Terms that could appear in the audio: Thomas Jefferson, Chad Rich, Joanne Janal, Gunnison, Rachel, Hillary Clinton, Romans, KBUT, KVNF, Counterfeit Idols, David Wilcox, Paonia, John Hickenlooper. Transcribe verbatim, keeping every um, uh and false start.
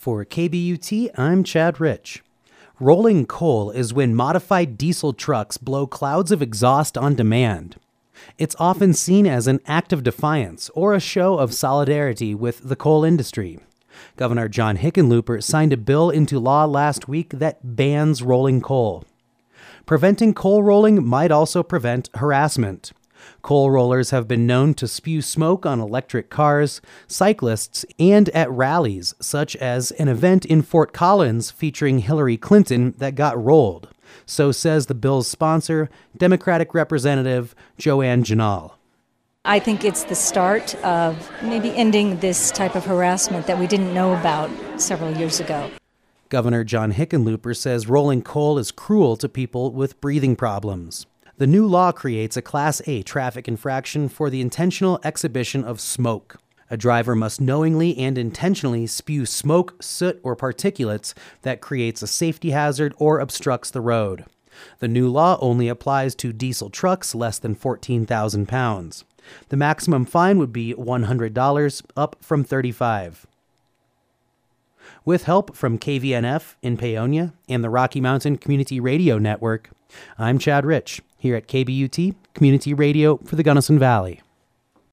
For K B U T, I'm Chad Rich. Rolling coal is when modified diesel trucks blow clouds of exhaust on demand. It's often seen as an act of defiance or a show of solidarity with the coal industry. Governor John Hickenlooper signed a bill into law last week that bans rolling coal. Preventing coal rolling might also prevent harassment. Coal rollers have been known to spew smoke on electric cars, cyclists, and at rallies, such as an event in Fort Collins featuring Hillary Clinton that got rolled. So says the bill's sponsor, Democratic Representative Joanne Janal. I think it's the start of maybe ending this type of harassment that we didn't know about several years ago. Governor John Hickenlooper says rolling coal is cruel to people with breathing problems. The new law creates a Class A traffic infraction for the intentional exhibition of smoke. A driver must knowingly and intentionally spew smoke, soot, or particulates that creates a safety hazard or obstructs the road. The new law only applies to diesel trucks less than fourteen thousand pounds. The maximum fine would be one hundred dollars, up from thirty-five dollars. With help from K V N F in Paonia and the Rocky Mountain Community Radio Network, I'm Chad Rich, here at K B U T, Community Radio for the Gunnison Valley.